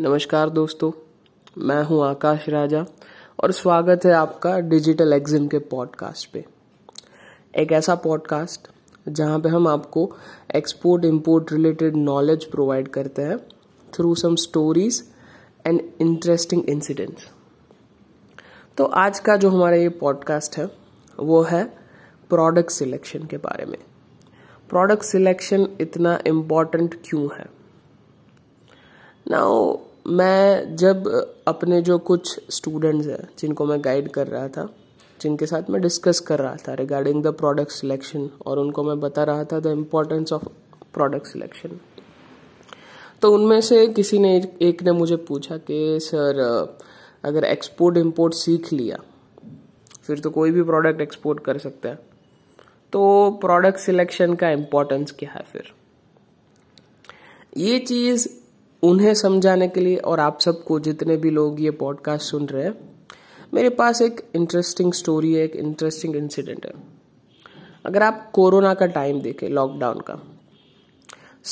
नमस्कार दोस्तों, मैं हूं आकाश राजा और स्वागत है आपका डिजिटल एग्जिम के पॉडकास्ट पे। एक ऐसा पॉडकास्ट जहां पे हम आपको export import related knowledge provide करते हैं through some stories and interesting incidents. तो आज का जो हमारा ये पॉडकास्ट है वो है प्रोडक्ट सिलेक्शन के बारे में। प्रोडक्ट सिलेक्शन इतना इम्पॉर्टेंट क्यों है? नाउ मैं जब अपने जो कुछ स्टूडेंट्स हैं जिनको मैं गाइड कर रहा था, जिनके साथ मैं डिस्कस कर रहा था रिगार्डिंग द प्रोडक्ट सिलेक्शन, और उनको मैं बता रहा था the importance of product selection, तो उनमें से किसी ने एक ने मुझे पूछा कि सर, अगर एक्सपोर्ट इंपोर्ट सीख लिया फिर तो कोई भी प्रोडक्ट एक्सपोर्ट कर सकता है, तो प्रोडक्ट सिलेक्शन का इम्पोर्टेंस क्या है? फिर ये चीज़ उन्हें समझाने के लिए और आप सबको, जितने भी लोग ये पॉडकास्ट सुन रहे हैं, मेरे पास एक इंटरेस्टिंग स्टोरी है, एक इंटरेस्टिंग इंसिडेंट है। अगर आप कोरोना का टाइम देखें, लॉकडाउन का,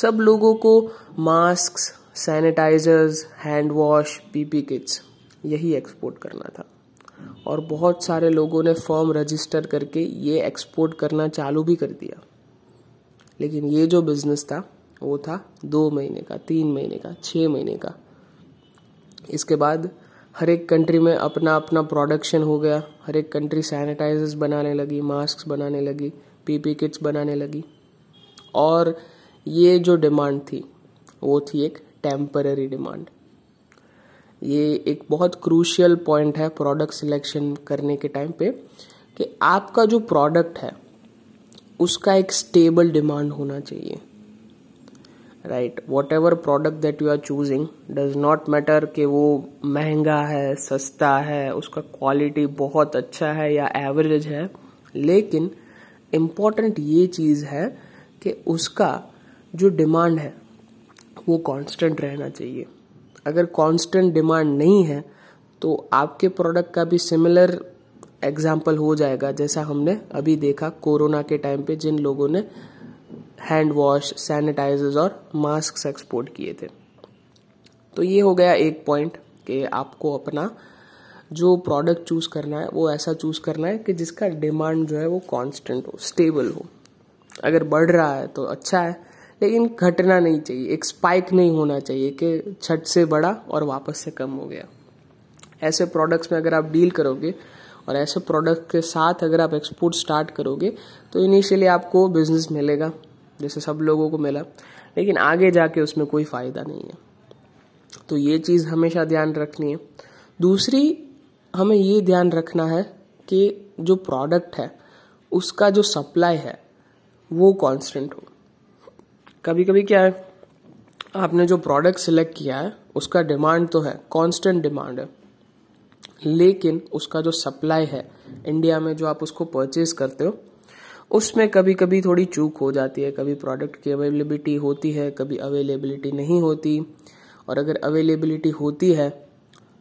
सब लोगों को masks, sanitizers, hand wash, P P kits यही एक्सपोर्ट करना था, और बहुत सारे लोगों ने फॉर्म रजिस्टर करके ये एक्सपोर्ट करना चालू भी कर दिया। लेकिन ये जो बिजनेस था वो था 2 महीने का, 3 महीने का, 6 महीने का। इसके बाद हर एक कंट्री में अपना अपना प्रोडक्शन हो गया। हर एक कंट्री सैनिटाइजर्स बनाने लगी, मास्क बनाने लगी, पीपी किट्स बनाने लगी, और ये जो डिमांड थी वो थी एक टेम्पररी डिमांड। ये एक बहुत क्रूशियल पॉइंट है प्रोडक्ट सिलेक्शन करने के टाइम पे कि आपका जो प्रोडक्ट है उसका एक स्टेबल डिमांड होना चाहिए, right? Whatever product that you are choosing does not matter कि वो महंगा है, सस्ता है, उसका क्वालिटी बहुत अच्छा है या एवरेज है, लेकिन इम्पॉर्टेंट ये चीज़ है कि उसका जो डिमांड है वो कांस्टेंट रहना चाहिए। अगर कांस्टेंट डिमांड नहीं है तो आपके प्रोडक्ट का भी सिमिलर एग्जाम्पल हो जाएगा, जैसा हमने अभी देखा कोरोना के टाइम पे जिन लोगों ने हैंड वॉश, सैनिटाइजर्स और मास्क एक्सपोर्ट किए थे। तो ये हो गया एक पॉइंट कि आपको अपना जो प्रोडक्ट चूज़ करना है वो ऐसा चूज़ करना है कि जिसका डिमांड जो है वो कांस्टेंट हो, स्टेबल हो। अगर बढ़ रहा है तो अच्छा है, लेकिन घटना नहीं चाहिए, एक स्पाइक नहीं होना चाहिए कि छत से बढ़ा और वापस से कम हो गया। ऐसे प्रोडक्ट्स में अगर आप डील करोगे और ऐसे प्रोडक्ट के साथ अगर आप एक्सपोर्ट स्टार्ट करोगे तो इनिशियली आपको बिजनेस मिलेगा, जैसे सब लोगों को मिला, लेकिन आगे जाके उसमें कोई फ़ायदा नहीं है। तो ये चीज़ हमेशा ध्यान रखनी है। दूसरी, हमें ये ध्यान रखना है कि जो प्रोडक्ट है उसका जो सप्लाई है वो कांस्टेंट हो। कभी कभी क्या है, आपने जो प्रोडक्ट सिलेक्ट किया है उसका डिमांड तो है, कांस्टेंट डिमांड है, लेकिन उसका जो सप्लाई है इंडिया में, जो आप उसको परचेज करते हो, उसमें कभी कभी थोड़ी चूक हो जाती है। कभी प्रोडक्ट की अवेलेबिलिटी होती है, कभी अवेलेबिलिटी नहीं होती, और अगर अवेलेबिलिटी होती है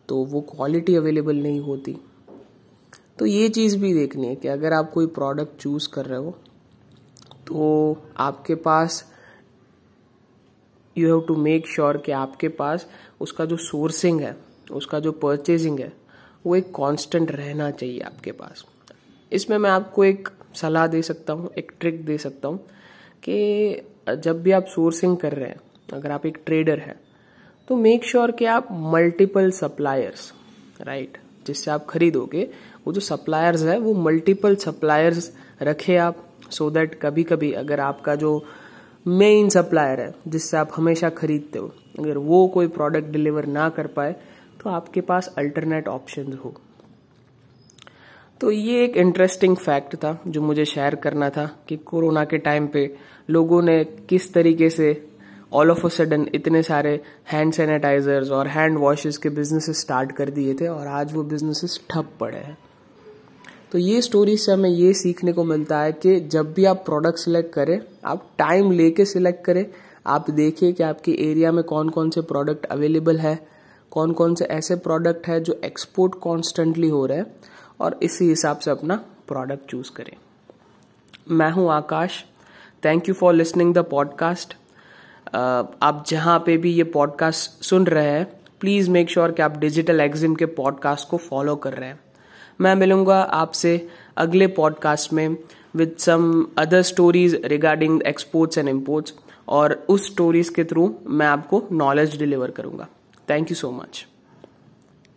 तो वो क्वालिटी अवेलेबल नहीं होती। तो ये चीज़ भी देखनी है कि अगर आप कोई प्रोडक्ट चूज़ कर रहे हो तो आपके पास, you have to make sure कि आपके पास उसका जो सोर्सिंग है, उसका जो परचेजिंग है, वो एक कांस्टेंट रहना चाहिए आपके पास। इसमें मैं आपको एक सलाह दे सकता हूँ, एक ट्रिक दे सकता हूँ कि जब भी आप सोर्सिंग कर रहे हैं, अगर आप एक ट्रेडर हैं, तो मेक श्योर कि आप मल्टीपल सप्लायर्स, राइट, जिससे आप खरीदोगे वो जो सप्लायर्स है वो मल्टीपल सप्लायर्स रखें आप, सो दैट कभी कभी अगर आपका जो मेन सप्लायर है जिससे आप हमेशा खरीदते हो, अगर वो कोई प्रोडक्ट डिलीवर ना कर पाए तो आपके पास अल्टरनेट ऑप्शंस हो। तो ये एक इंटरेस्टिंग फैक्ट था जो मुझे शेयर करना था कि कोरोना के टाइम पे लोगों ने किस तरीके से ऑल ऑफ अ सडन इतने सारे हैंड सैनिटाइजर्स और हैंड वॉशेस के बिजनेसेस स्टार्ट कर दिए थे, और आज वो बिजनेसेस ठप पड़े हैं। तो ये स्टोरी से हमें ये सीखने को मिलता है कि जब भी आप प्रोडक्ट सिलेक्ट करें, आप टाइम लेके सिलेक्ट करें। आप देखें कि आपके एरिया में कौन कौन से प्रोडक्ट अवेलेबल है, कौन कौन से ऐसे प्रोडक्ट है जो एक्सपोर्ट कॉन्स्टेंटली हो रहे हैं, और इसी हिसाब से अपना प्रोडक्ट चूज़ करें। मैं हूं Akash. Thank you for listening the podcast. आप जहां पे भी ये पॉडकास्ट सुन रहे हैं, प्लीज़ मेक श्योर कि आप डिजिटल एग्जिम के पॉडकास्ट को फॉलो कर रहे हैं। मैं मिलूंगा आपसे अगले पॉडकास्ट में with some other stories regarding exports and imports, और उस स्टोरीज के थ्रू मैं आपको नॉलेज डिलीवर करूंगा। Thank you so much.